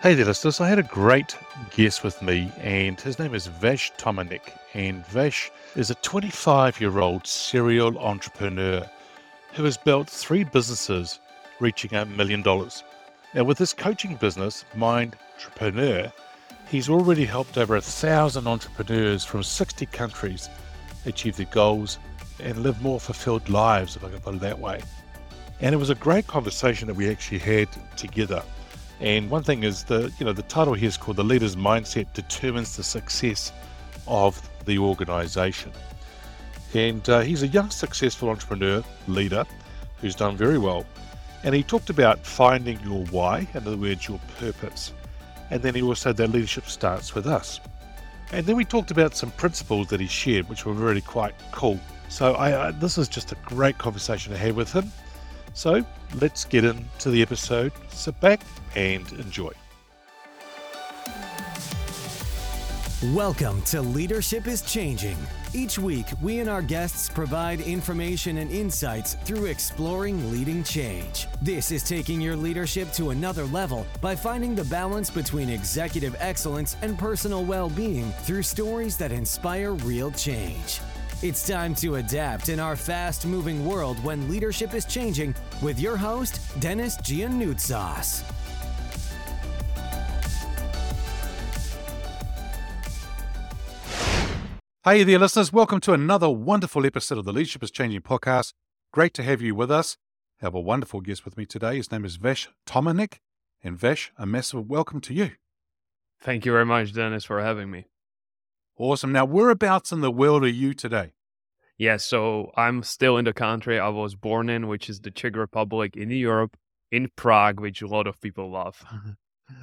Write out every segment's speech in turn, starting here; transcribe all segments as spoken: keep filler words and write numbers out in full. Hey there, listeners. I had a great guest with me, and his name is Vash Tomanec. And Vash is a twenty-five-year-old serial entrepreneur who has built three businesses reaching a million dollars. Now, with his coaching business, Mindtrepreneur, he's already helped over a thousand entrepreneurs from sixty countries achieve their goals and live more fulfilled lives, if I can put it that way. And it was a great conversation that we actually had together. And one thing is the you know the title here is called "The Leader's Mindset Determines the Success of the Organization." And uh, he's a young, successful entrepreneur leader who's done very well. And he talked about finding your why, in other words, your purpose. And then he also said that leadership starts with us. And then we talked about some principles that he shared, which were really quite cool. So I, uh, this is just a great conversation I had with him. So let's get into the episode. Sit back and enjoy. Welcome to Leadership is Changing. Each week, we and our guests provide information and insights through exploring leading change. This is taking your leadership to another level by finding the balance between executive excellence and personal well-being through stories that inspire real change. It's time to adapt in our fast-moving world when leadership is changing with your host, Denis Giannoutsas. Hey there, listeners. Welcome to another wonderful episode of the Leadership is Changing podcast. Great to have you with us. I have a wonderful guest with me today. His name is Vash Tomanec. And Vash, a massive welcome to you. Thank you very much, Denis, for having me. Awesome. Now, whereabouts in the world are you today? Yeah, so I'm still in the country I was born in, which is the Czech Republic in Europe, in Prague, which a lot of people love.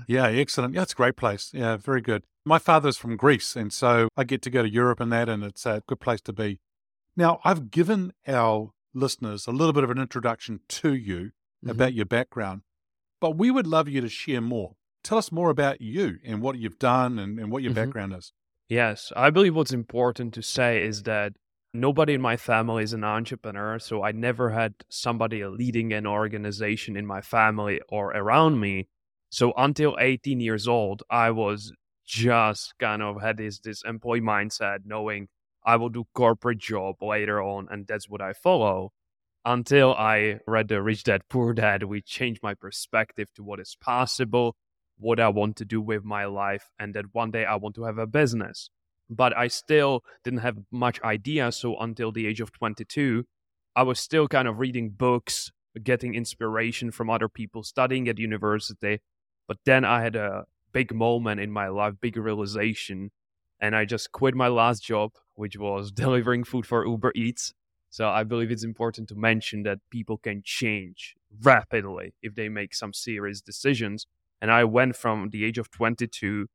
Yeah, excellent. Yeah, it's a great place. Yeah, very good. My father's from Greece, and so I get to go to Europe and that, and it's a good place to be. Now, I've given our listeners a little bit of an introduction to you mm-hmm. about your background, but we would love you to share more. Tell us more about you and what you've done and, and what your mm-hmm. background is. Yes, I believe what's important to say is that nobody in my family is an entrepreneur, so I never had somebody leading an organization in my family or around me. So until eighteen years old, I was just kind of had this, this employee mindset, knowing I will do corporate job later on, and that's what I follow. Until I read the Rich Dad Poor Dad, which changed my perspective to what is possible, what I want to do with my life, and that one day I want to have a business. But I still didn't have much idea, so until the age of twenty-two, I was still kind of reading books, getting inspiration from other people, studying at university. But then I had a big moment in my life, big realization, and I just quit my last job, which was delivering food for Uber Eats. So I believe it's important to mention that people can change rapidly if they make some serious decisions. And I went from the age of twenty-two,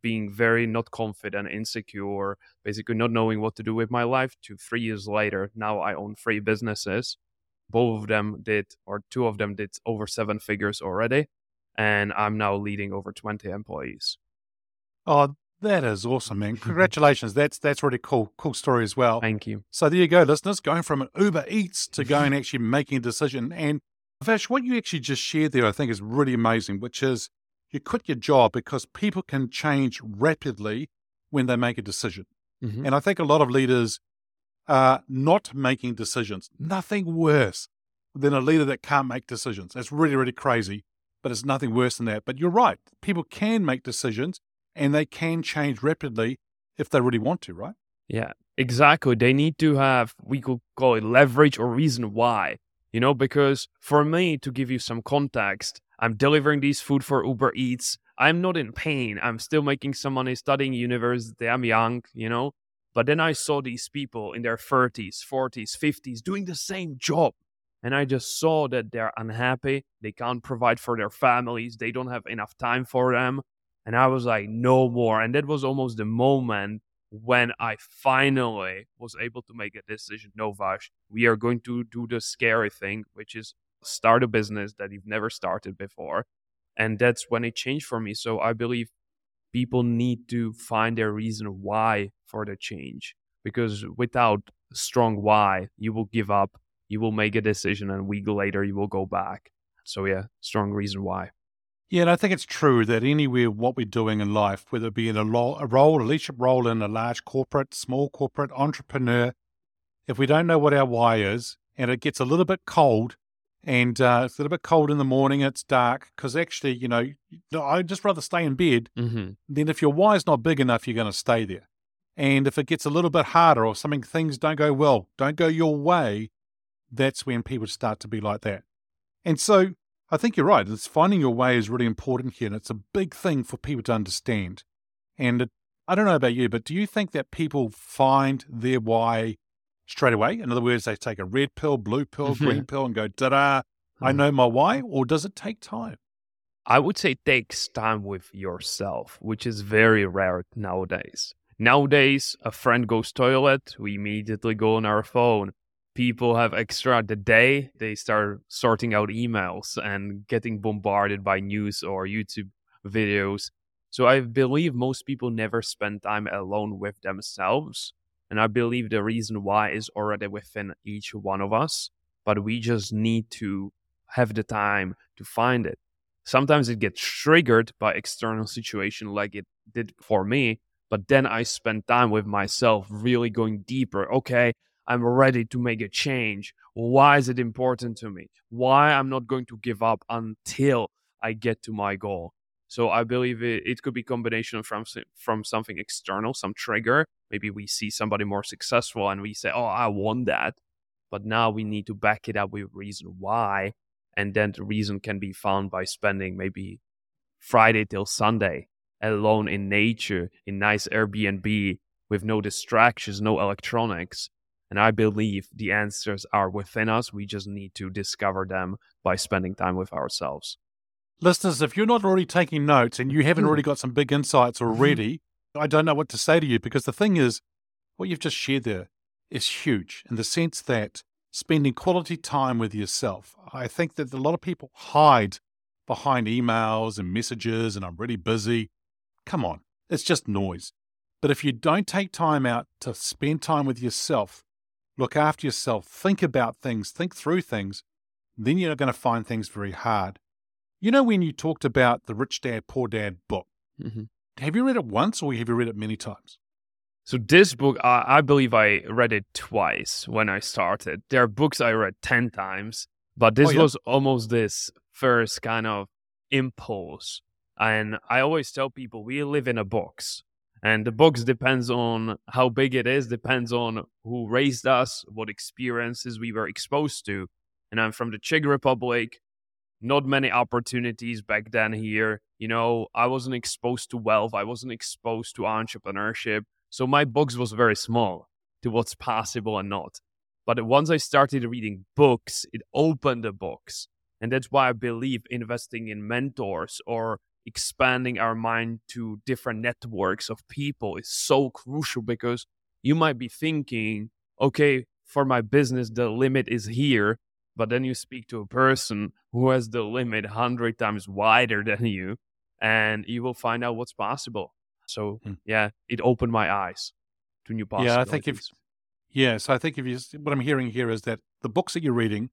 being very not confident, insecure, basically not knowing what to do with my life, to three years later, now I own three businesses. Both of them did, or two of them did over seven figures already. And I'm now leading over twenty employees. Oh, that is awesome, man. Congratulations. that's that's really cool. Cool story as well. Thank you. So there you go, listeners, going from an Uber Eats to going actually making a decision. And Vash, what you actually just shared there, I think, is really amazing, which is you quit your job because people can change rapidly when they make a decision. Mm-hmm. And I think a lot of leaders are not making decisions. Nothing worse than a leader that can't make decisions. That's really, really crazy, but it's nothing worse than that. But you're right. People can make decisions and they can change rapidly if they really want to, right? Yeah, exactly. They need to have, we could call it leverage or reason why. You know, because for me, to give you some context, I'm delivering these food for Uber Eats. I'm not in pain. I'm still making some money, studying university. I'm young, you know. But then I saw these people in their thirties, forties, fifties doing the same job. And I just saw that they're unhappy. They can't provide for their families. They don't have enough time for them. And I was like, no more. And that was almost the moment when I finally was able to make a decision, no, Vash, we are going to do the scary thing, which is start a business that you've never started before. And that's when it changed for me. So I believe people need to find their reason why for the change, because without a strong why, you will give up, you will make a decision, and a week later, you will go back. So yeah, strong reason why. Yeah, and I think it's true that anywhere what we're doing in life, whether it be in a, lo- a role, a leadership role in a large corporate, small corporate, entrepreneur, if we don't know what our why is, and it gets a little bit cold, and uh, it's a little bit cold in the morning, it's dark, because actually, you know, I'd just rather stay in bed. Mm-hmm. Then if your why is not big enough, you're going to stay there. And if it gets a little bit harder or something, things don't go well, don't go your way, that's when people start to be like that. And so I think you're right. It's finding your way is really important here, and it's a big thing for people to understand. And it, I don't know about you, but do you think that people find their why straight away? In other words, they take a red pill, blue pill, mm-hmm. green pill, and go, ta-da, mm-hmm. I know my why, or does it take time? I would say it takes time with yourself, which is very rare nowadays. Nowadays, a friend goes toilet, we immediately go on our phone. People have extra the day, they start sorting out emails and getting bombarded by news or YouTube videos. So I believe most people never spend time alone with themselves. And I believe the reason why is already within each one of us, but we just need to have the time to find it. Sometimes it gets triggered by external situation like it did for me, but then I spend time with myself really going deeper. Okay, I'm ready to make a change. Why is it important to me? Why I'm not going to give up until I get to my goal? So I believe it, it could be a combination from, from something external, some trigger. Maybe we see somebody more successful and we say, oh, I want that. But now we need to back it up with reason why. And then the reason can be found by spending maybe Friday till Sunday alone in nature, in nice Airbnb with no distractions, no electronics. And I believe the answers are within us. We just need to discover them by spending time with ourselves. Listeners, if you're not already taking notes and you haven't already got some big insights already, I don't know what to say to you, because the thing is, what you've just shared there is huge in the sense that spending quality time with yourself. I think that a lot of people hide behind emails and messages and I'm really busy. Come on, it's just noise. But if you don't take time out to spend time with yourself, look after yourself, think about things, think through things, then you're going to find things very hard. You know, when you talked about the Rich Dad, Poor Dad book, mm-hmm. have you read it once or have you read it many times? So this book, I, I believe I read it twice when I started. There are books I read ten times, but this oh, yeah. was almost this first kind of impulse. And I always tell people we live in a box. And the box depends on how big it is, depends on who raised us, what experiences we were exposed to. And I'm from the Czech Republic, not many opportunities back then here. You know, I wasn't exposed to wealth, I wasn't exposed to entrepreneurship. So my box was very small to what's possible and not. But once I started reading books, it opened the box. And that's why I believe investing in mentors or expanding our mind to different networks of people is so crucial, because you might be thinking, okay, for my business, the limit is here. But then you speak to a person who has the limit one hundred times wider than you, and you will find out what's possible. So, mm. yeah, it opened my eyes to new possibilities. Yeah, I think if, yeah, so I think if you, what I'm hearing here is that the books that you're reading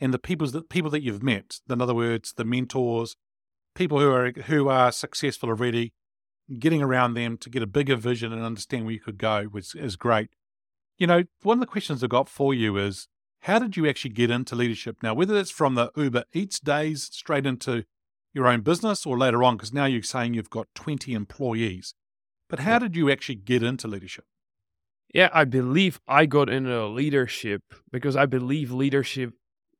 and the people's, the people that you've met, in other words, the mentors, people who are who are successful already, getting around them to get a bigger vision and understand where you could go was, is great. You know, one of the questions I've got for you is, how did you actually get into leadership? Now, whether it's from the Uber Eats days straight into your own business or later on, because now you're saying you've got twenty employees, but how yeah. did you actually get into leadership? Yeah, I believe I got into leadership because I believe leadership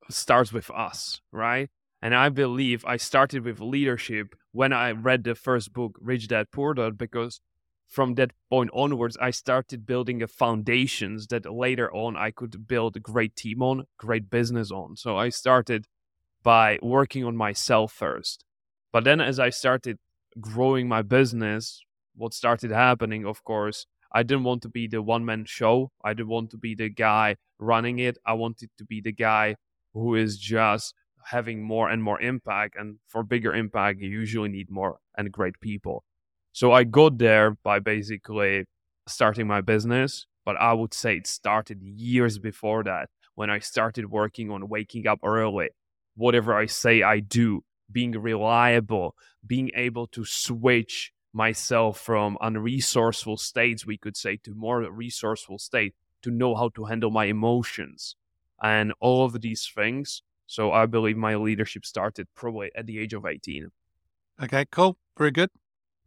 starts with us, right? And I believe I started with leadership when I read the first book, Rich Dad, Poor Dad, because from that point onwards, I started building a foundations that later on I could build a great team on, great business on. So I started by working on myself first. But then as I started growing my business, what started happening, of course, I didn't want to be the one-man show. I didn't want to be the guy running it. I wanted to be the guy who is just having more and more impact, and for bigger impact you usually need more and great people. So I got there by basically starting my business, but I would say it started years before that, when I started working on waking up early, whatever I say I do, being reliable, being able to switch myself from unresourceful states, we could say, to more resourceful state, to know how to handle my emotions and all of these things. So I believe my leadership started probably at the age of eighteen. Okay, cool. Very good.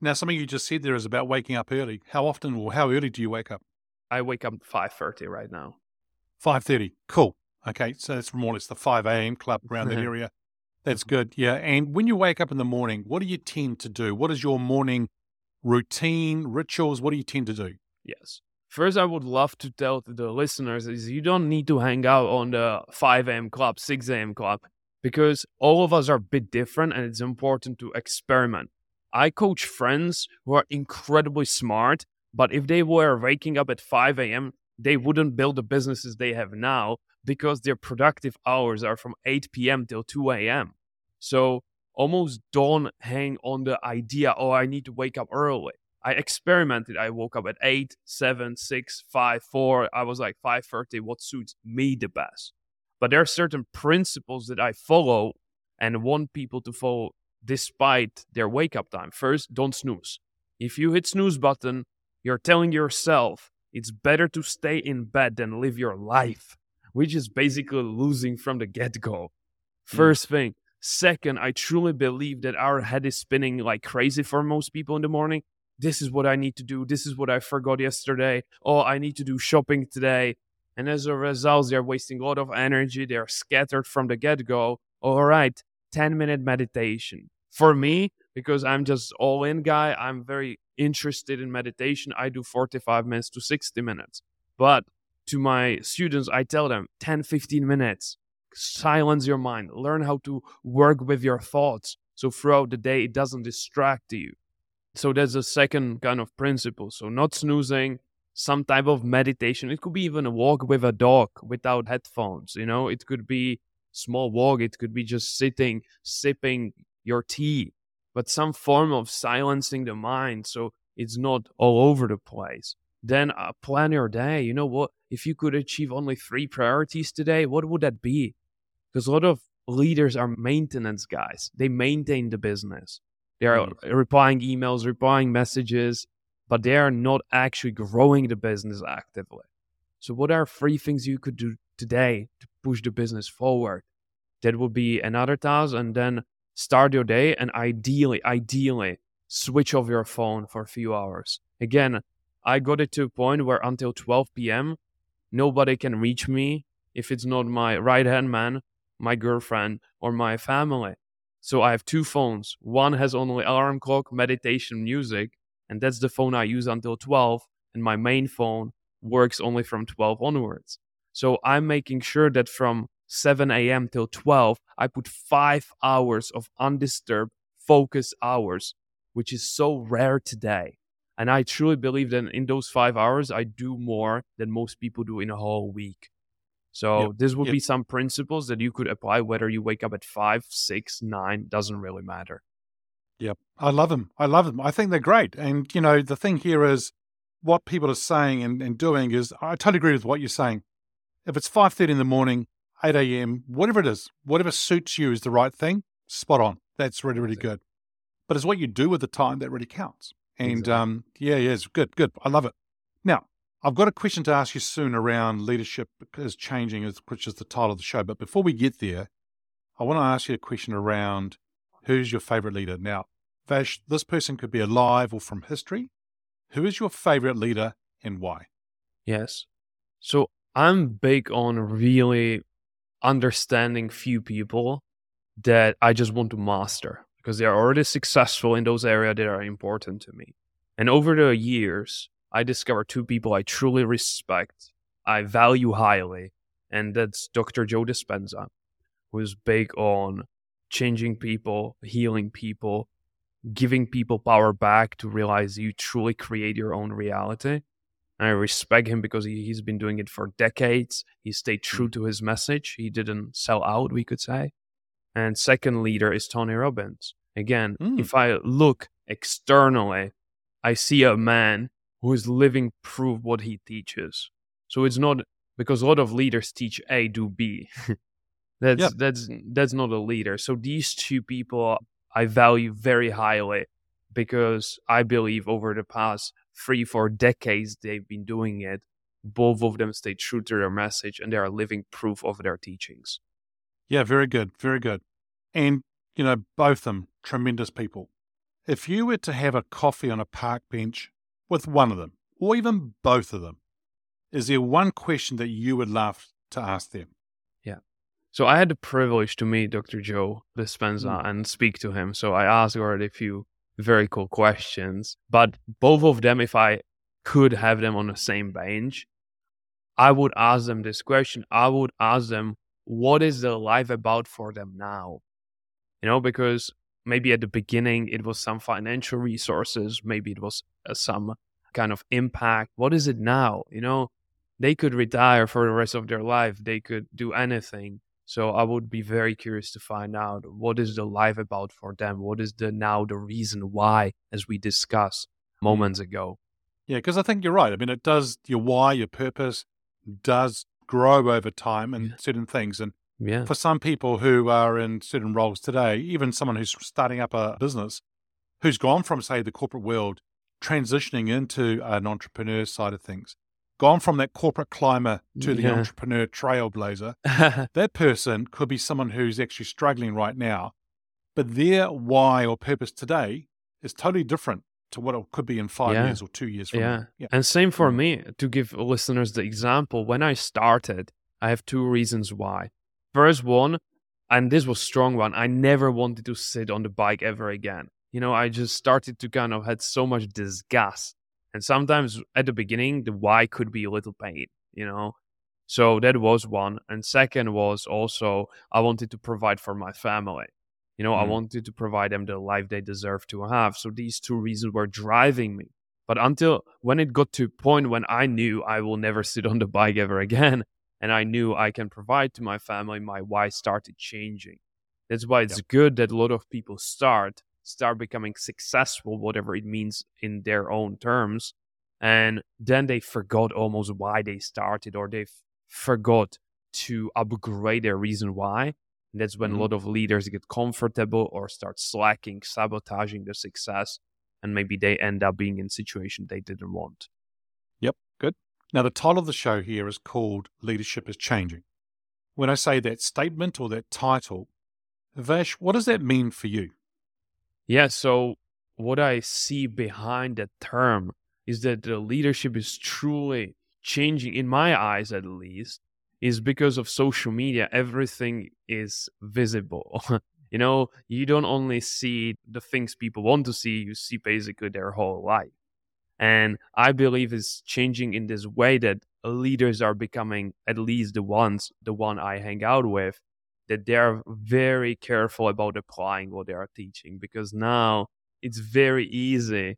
Now, something you just said there is about waking up early. How often or how early do you wake up? I wake up at five thirty right now. five thirty. Cool. Okay, so that's more or less the five a.m. club around that area. That's good. Yeah. And when you wake up in the morning, what do you tend to do? What is your morning routine, rituals? What do you tend to do? Yes. First, I would love to tell the listeners is you don't need to hang out on the five a.m. club, six a.m. club, because all of us are a bit different and it's important to experiment. I coach friends who are incredibly smart, but if they were waking up at five a.m., they wouldn't build the businesses they have now, because their productive hours are from eight p.m. till two a.m. So almost don't hang on the idea, oh, I need to wake up early. I experimented. I woke up at eight, seven, six, five, four. I was like five thirty, what suits me the best. But there are certain principles that I follow and want people to follow despite their wake-up time. First, don't snooze. If you hit snooze button, you're telling yourself it's better to stay in bed than live your life, which is basically losing from the get-go. First thing. Second, I truly believe that our head is spinning like crazy for most people in the morning. This is what I need to do. This is what I forgot yesterday. Oh, I need to do shopping today. And as a result, they're wasting a lot of energy. They're scattered from the get-go. All right, ten-minute meditation. For me, because I'm just all-in guy, I'm very interested in meditation. I do forty-five minutes to sixty minutes. But to my students, I tell them ten, fifteen minutes, silence your mind, learn how to work with your thoughts. So throughout the day, it doesn't distract you. So that's the second kind of principle. So not snoozing, some type of meditation. It could be even a walk with a dog without headphones. You know, it could be small walk. It could be just sitting, sipping your tea, but some form of silencing the mind. So it's not all over the place. Then uh, plan your day. You know what? If you could achieve only three priorities today, what would that be? Because a lot of leaders are maintenance guys. They maintain the business. They are mm-hmm. replying emails, replying messages, but they are not actually growing the business actively. So what are three things you could do today to push the business forward? That would be another task. And then start your day and ideally, ideally switch off your phone for a few hours. Again, I got it to a point where until twelve p.m., nobody can reach me if it's not my right-hand man, my girlfriend, or my family. So I have two phones. One has only alarm clock, meditation, music, and that's the phone I use until twelve, and my main phone works only from twelve onwards. So I'm making sure that from seven a.m. till twelve, I put five hours of undisturbed focus hours, which is so rare today. And I truly believe that in those five hours, I do more than most people do in a whole week. So yep. this would yep. be some principles that you could apply, whether you wake up at five, six, nine, doesn't really matter. Yep. I love them. I love them. I think they're great. And, you know, the thing here is what people are saying and, and doing is, I totally agree with what you're saying. If it's five thirty in the morning, eight a.m., whatever it is, whatever suits you is the right thing, spot on. That's really, really good. But it's what you do with the time that really counts. And exactly. um, yeah, yeah, it's good, good. I love it. Now, I've got a question to ask you soon around leadership is changing, which is the title of the show. But before we get there, I want to ask you a question around who's your favorite leader? Now, Vash, this person could be alive or from history. Who is your favorite leader and why? Yes. So I'm big on really understanding few people that I just want to master, because they are already successful in those areas that are important to me. And over the years, I discovered two people I truly respect, I value highly, and that's Doctor Joe Dispenza, who is big on changing people, healing people, giving people power back to realize you truly create your own reality. And I respect him because he, he's been doing it for decades. He stayed true to his message. He didn't sell out, we could say. And second leader is Tony Robbins. Again, mm. if I look externally, I see a man who is living proof what he teaches. So it's not because a lot of leaders teach A, do B. That's yep. that's that's not a leader. So these two people I value very highly because I believe over the past three, four decades they've been doing it. Both of them stay true to their message and they are living proof of their teachings. Yeah, very good. Very good. And, you know, both of them, tremendous people. If you were to have a coffee on a park bench with one of them, or even both of them, is there one question that you would love to ask them? Yeah. So I had the privilege to meet Doctor Joe Dispenza mm. and speak to him. So I asked already a few very cool questions. But both of them, if I could have them on the same bench, I would ask them this question. I would ask them, what is their life about for them now? You know, because maybe at the beginning it was some financial resources, maybe it was uh, some kind of impact. What is it now? You know, they could retire for the rest of their life. They could do anything. So I would be very curious to find out what is the life about for them? What is the now the reason why, as we discussed moments ago? Yeah, because I think you're right. I mean, it does, your why, your purpose does grow over time and yeah. certain things. And yeah. for some people who are in certain roles today, even someone who's starting up a business, who's gone from, say, the corporate world, transitioning into an entrepreneur side of things, gone from that corporate climber to the yeah. entrepreneur trailblazer, that person could be someone who's actually struggling right now. But their why or purpose today is totally different to what it could be in five yeah. years or two years from yeah. now. Yeah. And same for me, to give listeners the example, when I started, I have two reasons why. First one, and this was strong one, I never wanted to sit on the bike ever again. You know, I just started to kind of had so much disgust. And sometimes at the beginning, the why could be a little pain, you know. So that was one. And second was also, I wanted to provide for my family. You know, mm. I wanted to provide them the life they deserve to have. So these two reasons were driving me. But until when it got to a point when I knew I will never sit on the bike ever again, and I knew I can provide to my family, my why started changing. That's why it's yep. good that a lot of people start, start becoming successful, whatever it means in their own terms. And then they forgot almost why they started, or they f- forgot to upgrade their reason why. And that's when mm-hmm. a lot of leaders get comfortable or start slacking, sabotaging their success. And maybe they end up being in a situation they didn't want. Yep, good. Now, the title of the show here is called Leadership is Changing. When I say that statement or that title, Vash, what does that mean for you? Yeah, so what I see behind that term is that the leadership is truly changing, in my eyes at least, is because of social media. Everything is visible. You know, you don't only see the things people want to see, you see basically their whole life. And I believe it's changing in this way that leaders are becoming, at least the ones, the one I hang out with, that they're very careful about applying what they are teaching. Because now it's very easy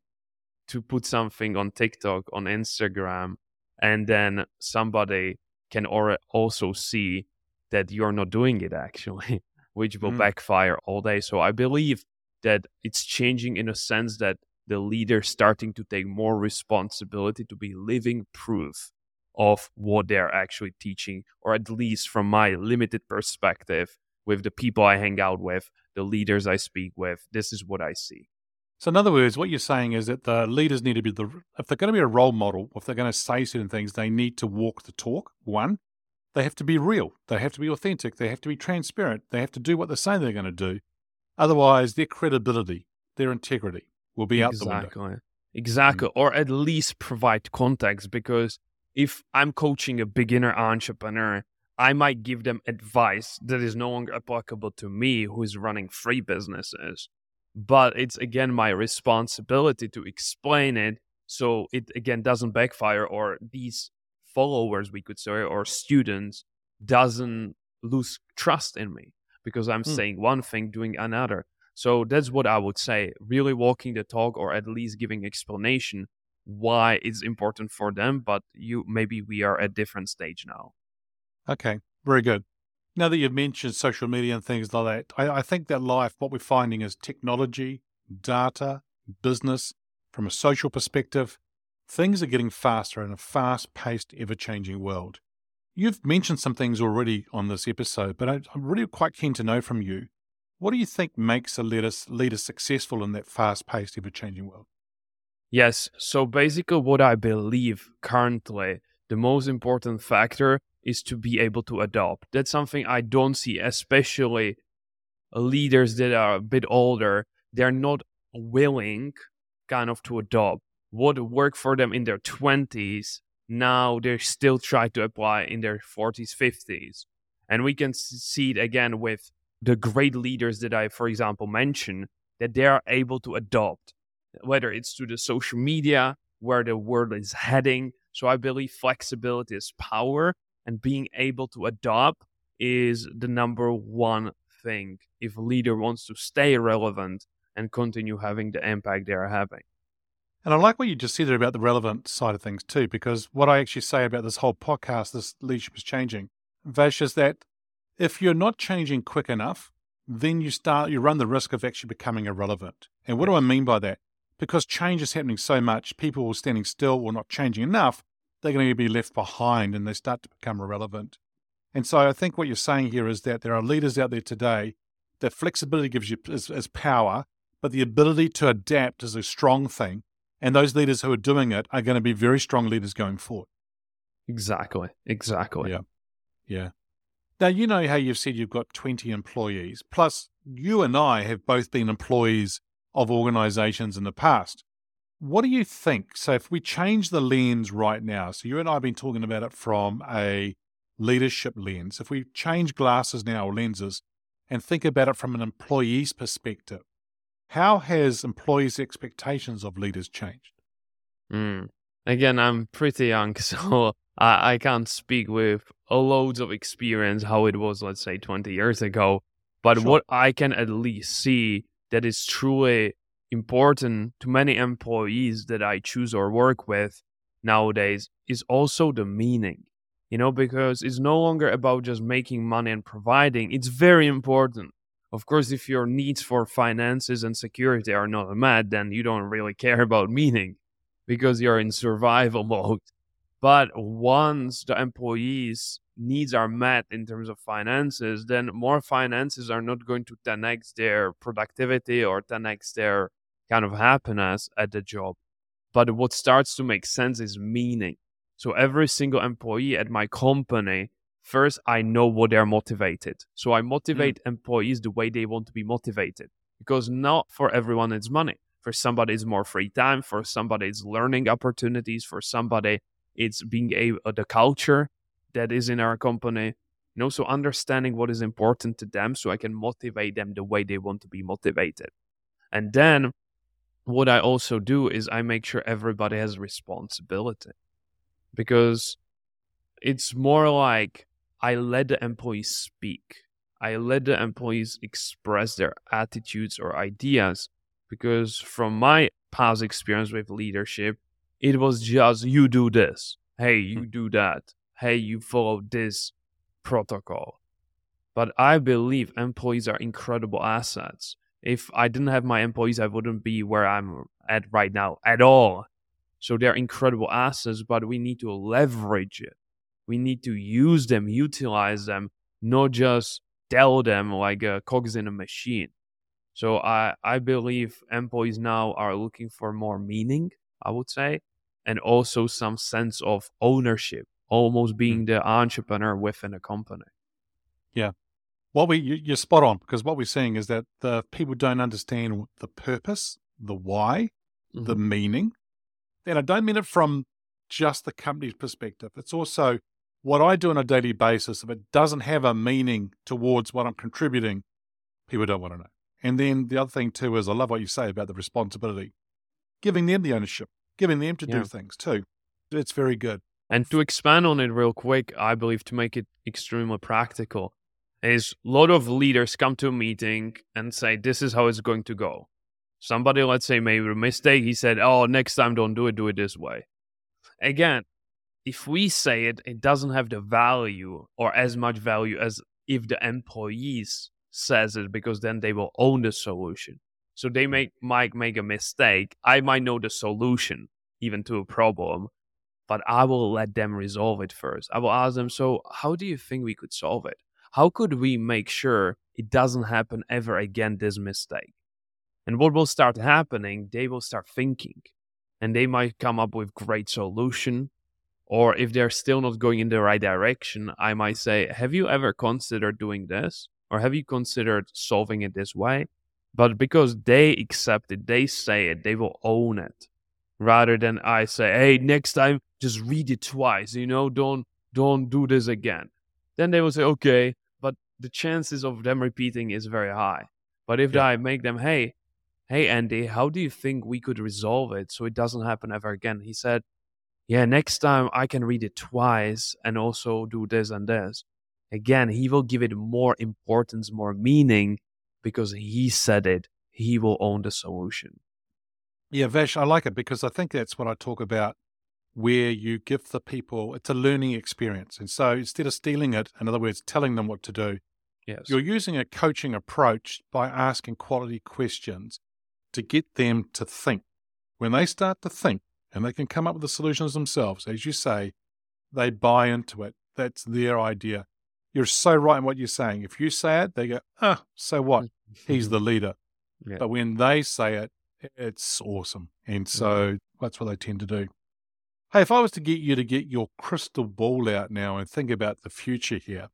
to put something on TikTok, on Instagram, and then somebody can also see that you're not doing it actually, which will mm. backfire all day. So I believe that it's changing in a sense that the leader starting to take more responsibility to be living proof of what they're actually teaching, or at least from my limited perspective, with the people I hang out with, the leaders I speak with, this is what I see. So in other words, what you're saying is that the leaders need to be, the if they're going to be a role model, if they're going to say certain things, they need to walk the talk, one. They have to be real. They have to be authentic. They have to be transparent. They have to do what they're saying they're going to do. Otherwise, their credibility, their integrity will be out exactly. the window. Exactly. Mm. Or at least provide context, because if I'm coaching a beginner entrepreneur, I might give them advice that is no longer applicable to me, who is running three businesses. But it's, again, my responsibility to explain it so it, again, doesn't backfire, or these followers, we could say, or students doesn't lose trust in me because I'm mm. saying one thing, doing another. So that's what I would say, really walking the talk, or at least giving explanation why it's important for them, but you maybe we are at a different stage now. Okay, very good. Now that you've mentioned social media and things like that, I, I think that life, what we're finding is technology, data, business, from a social perspective, things are getting faster in a fast-paced, ever-changing world. You've mentioned some things already on this episode, but I'm really quite keen to know from you, what do you think makes a leader successful in that fast-paced, ever-changing world? Yes. So basically what I believe currently, the most important factor is to be able to adopt. That's something I don't see, especially leaders that are a bit older. They're not willing kind of to adopt what worked for them in their twenties. Now they still try to apply in their forties, fifties. And we can see it again with the great leaders that I, for example, mentioned, that they are able to adopt, whether it's to the social media, where the world is heading. So I believe flexibility is power, and being able to adopt is the number one thing if a leader wants to stay relevant and continue having the impact they are having. And I like what you just said there about the relevant side of things too, because what I actually say about this whole podcast, this Leadership is Changing, Vash, is that if you're not changing quick enough, then you start, you run the risk of actually becoming irrelevant. And what do I mean by that? Because change is happening so much, people are standing still or not changing enough, they're going to be left behind and they start to become irrelevant. And so I think what you're saying here is that there are leaders out there today that flexibility gives you is, is power, but the ability to adapt is a strong thing. And those leaders who are doing it are going to be very strong leaders going forward. Exactly. Exactly. Yeah. Yeah. Now, you know how you've said you've got twenty employees, plus you and I have both been employees of organizations in the past. What do you think? So if we change the lens right now, so you and I have been talking about it from a leadership lens. If we change glasses now or lenses and think about it from an employee's perspective, how has employees' expectations of leaders changed? Mm. Again, I'm pretty young, so I, I can't speak with a loads of experience how it was, let's say, twenty years ago. But sure. What I can at least see that is truly important to many employees that I choose or work with nowadays is also the meaning. You know, because it's no longer about just making money and providing. It's very important. Of course, if your needs for finances and security are not met, then you don't really care about meaning because you're in survival mode. But once the employees' needs are met in terms of finances, then more finances are not going to ten x their productivity or ten x their kind of happiness at the job. But what starts to make sense is meaning. So every single employee at my company, first, I know what they're motivated. So I motivate mm. employees the way they want to be motivated, because not for everyone it's money. For somebody, it's more free time. For somebody, it's learning opportunities. For somebody, it's being able, the culture that is in our company. And also understanding what is important to them so I can motivate them the way they want to be motivated. And then what I also do is I make sure everybody has responsibility, because it's more like, I let the employees speak. I let the employees express their attitudes or ideas, because from my past experience with leadership, it was just, you do this. Hey, you do that. Hey, you follow this protocol. But I believe employees are incredible assets. If I didn't have my employees, I wouldn't be where I'm at right now at all. So they're incredible assets, but we need to leverage it. We need to use them, utilize them, not just tell them like a cogs in a machine. So I, I believe employees now are looking for more meaning, I would say, and also some sense of ownership, almost being the entrepreneur within a company. Yeah. What we you, you're spot on, because what we're seeing is that the people don't understand the purpose, the why, mm-hmm. the meaning. And I don't mean it from just the company's perspective. It's also what I do on a daily basis. If it doesn't have a meaning towards what I'm contributing, people don't want to know. And then the other thing too is, I love what you say about the responsibility, giving them the ownership, giving them to yeah. do things too. It's very good. And to expand on it real quick, I believe to make it extremely practical, is a lot of leaders come to a meeting and say, this is how it's going to go. Somebody, let's say, made a mistake. He said, oh, next time don't do it, do it this way. Again, if we say it, it doesn't have the value or as much value as if the employees says it, because then they will own the solution. So they make, might make a mistake. I might know the solution even to a problem, but I will let them resolve it first. I will ask them, so how do you think we could solve it? How could we make sure it doesn't happen ever again, this mistake? And what will start happening, they will start thinking, and they might come up with great solution. Or if they're still not going in the right direction, I might say, have you ever considered doing this? Or have you considered solving it this way? But because they accept it, they say it, they will own it. Rather than I say, hey, next time, just read it twice, you know, don't don't do this again. Then they will say, okay, but the chances of them repeating is very high. But if yeah. I make them, hey, hey, Andy, how do you think we could resolve it so it doesn't happen ever again? He said, yeah, next time I can read it twice and also do this and this. Again, he will give it more importance, more meaning, because he said it, he will own the solution. Yeah, Vash, I like it because I think that's what I talk about, where you give the people, it's a learning experience. And so instead of stealing it, in other words, telling them what to do, yes. you're using a coaching approach by asking quality questions to get them to think. When they start to think, and they can come up with the solutions themselves, as you say, they buy into it. That's their idea. You're so right in what you're saying. If you say it, they go, ah, oh, so what? He's the leader. Yeah. But when they say it, it's awesome. And so yeah. that's what they tend to do. Hey, if I was to get you to get your crystal ball out now and think about the future here,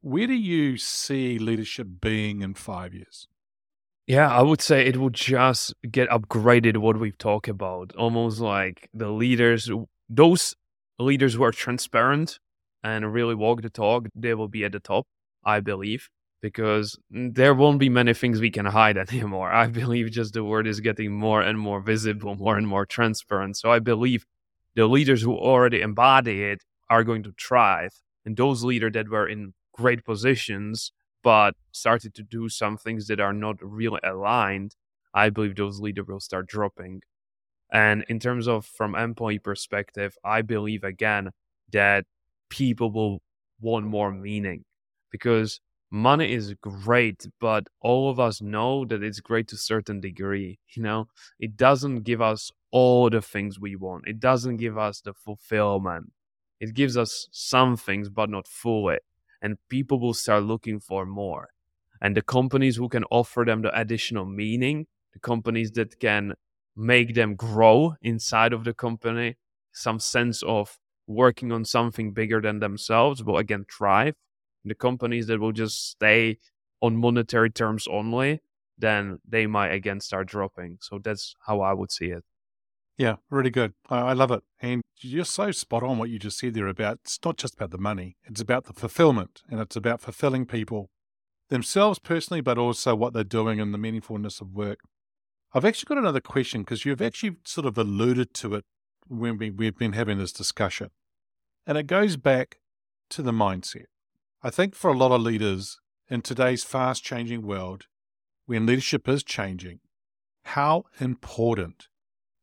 where do you see leadership being in five years? Yeah, I would say it will just get upgraded what we've talked about. Almost like the leaders, those leaders who are transparent and really walk the talk, they will be at the top, I believe, because there won't be many things we can hide anymore. I believe just the word is getting more and more visible, more and more transparent. So I believe the leaders who already embody it are going to thrive. And those leaders that were in great positions but started to do some things that are not really aligned, I believe those leaders will start dropping. And in terms of from employee perspective, I believe again that people will want more meaning, because money is great, but all of us know that it's great to a certain degree. You know, it doesn't give us all the things we want. It doesn't give us the fulfillment. It gives us some things, but not fully. And people will start looking for more. And the companies who can offer them the additional meaning, the companies that can make them grow inside of the company, some sense of working on something bigger than themselves, will again thrive. And the companies that will just stay on monetary terms only, then they might again start dropping. So that's how I would see it. Yeah, really good. I love it. And you're so spot on what you just said there about, it's not just about the money, it's about the fulfillment, and it's about fulfilling people themselves personally, but also what they're doing and the meaningfulness of work. I've actually got another question, because you've actually sort of alluded to it when we, we've been having this discussion, and it goes back to the mindset. I think for a lot of leaders in today's fast-changing world, when leadership is changing, how important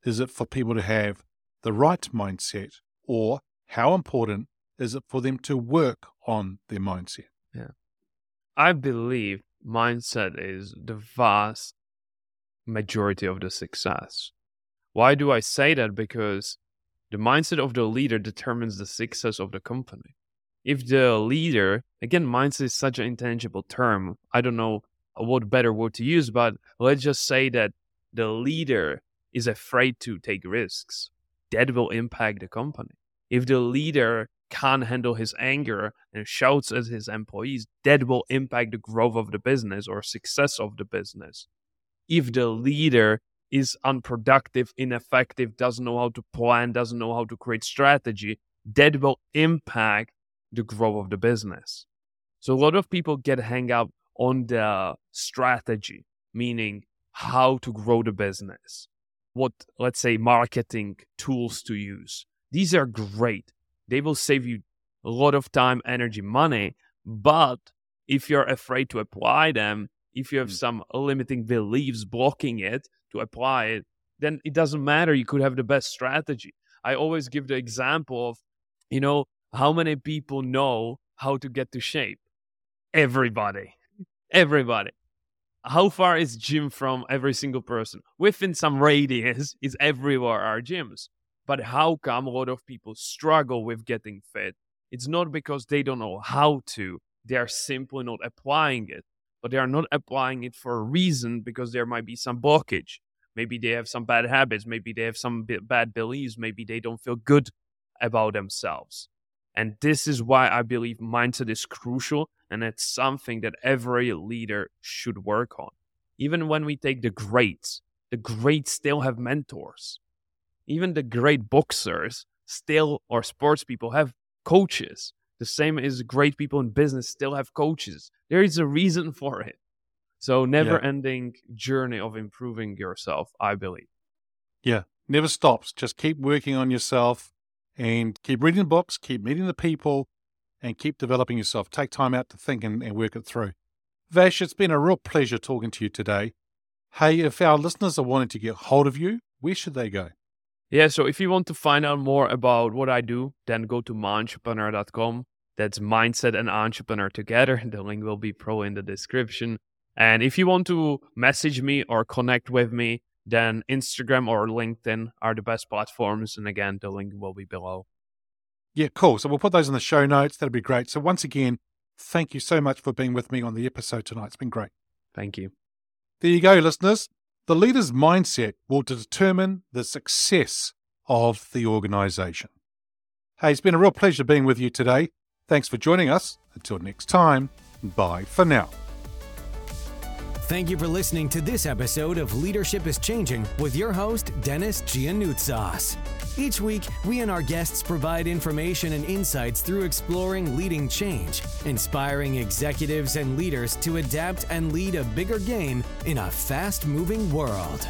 is it for people to have the right mindset, or how important is it for them to work on their mindset? Yeah, I believe mindset is the vast majority of the success. Why do I say that? Because the mindset of the leader determines the success of the company. If the leader, again, mindset is such an intangible term. I don't know what better word to use, but let's just say that the leader is afraid to take risks. That will impact the company. If the leader can't handle his anger and shouts at his employees, that will impact the growth of the business or success of the business. If the leader is unproductive, ineffective, doesn't know how to plan, doesn't know how to create strategy, that will impact the growth of the business. So a lot of people get hung up on the strategy, meaning how to grow the business, what, let's say, marketing tools to use. These are great. They will save you a lot of time, energy, money. But if you're afraid to apply them, if you have mm. some limiting beliefs blocking it to apply it, then it doesn't matter. You could have the best strategy. I always give the example of, you know, how many people know how to get to shape? Everybody. Everybody. How far is gym from every single person? Within some radius is everywhere are gyms. but how come a lot of people struggle with getting fit? It's not because they don't know how to. They are simply not applying it. But they are not applying it for a reason, because there might be some blockage. Maybe they have some bad habits. Maybe they have some b- bad beliefs. Maybe they don't feel good about themselves. And this is why I believe mindset is crucial. And it's something that every leader should work on. Even when we take the greats, the greats still have mentors. Even the great boxers still, or sports people, have coaches. The same as great people in business still have coaches. There is a reason for it. So never-ending yeah. journey of improving yourself, I believe. Yeah, never stops. Just keep working on yourself and keep reading the books, keep meeting the people, and keep developing yourself. Take time out to think and, and work it through. Vash, it's been a real pleasure talking to you today. Hey, if our listeners are wanting to get hold of you, where should they go? Yeah, so if you want to find out more about what I do, then go to mindtrepreneur dot com. That's mindset and entrepreneur together. The link will be probably in the description. And if you want to message me or connect with me, then Instagram or LinkedIn are the best platforms. And again, the link will be below. Yeah, cool. So we'll put those in the show notes. That'll be great. So once again, thank you so much for being with me on the episode tonight. It's been great. Thank you. There you go, listeners. The leader's mindset will determine the success of the organization. Hey, it's been a real pleasure being with you today. Thanks for joining us. Until next time, bye for now. Thank you for listening to this episode of Leadership is Changing with your host, Denis Giannoutsas. Each week, we and our guests provide information and insights through exploring leading change, inspiring executives and leaders to adapt and lead a bigger game in a fast-moving world.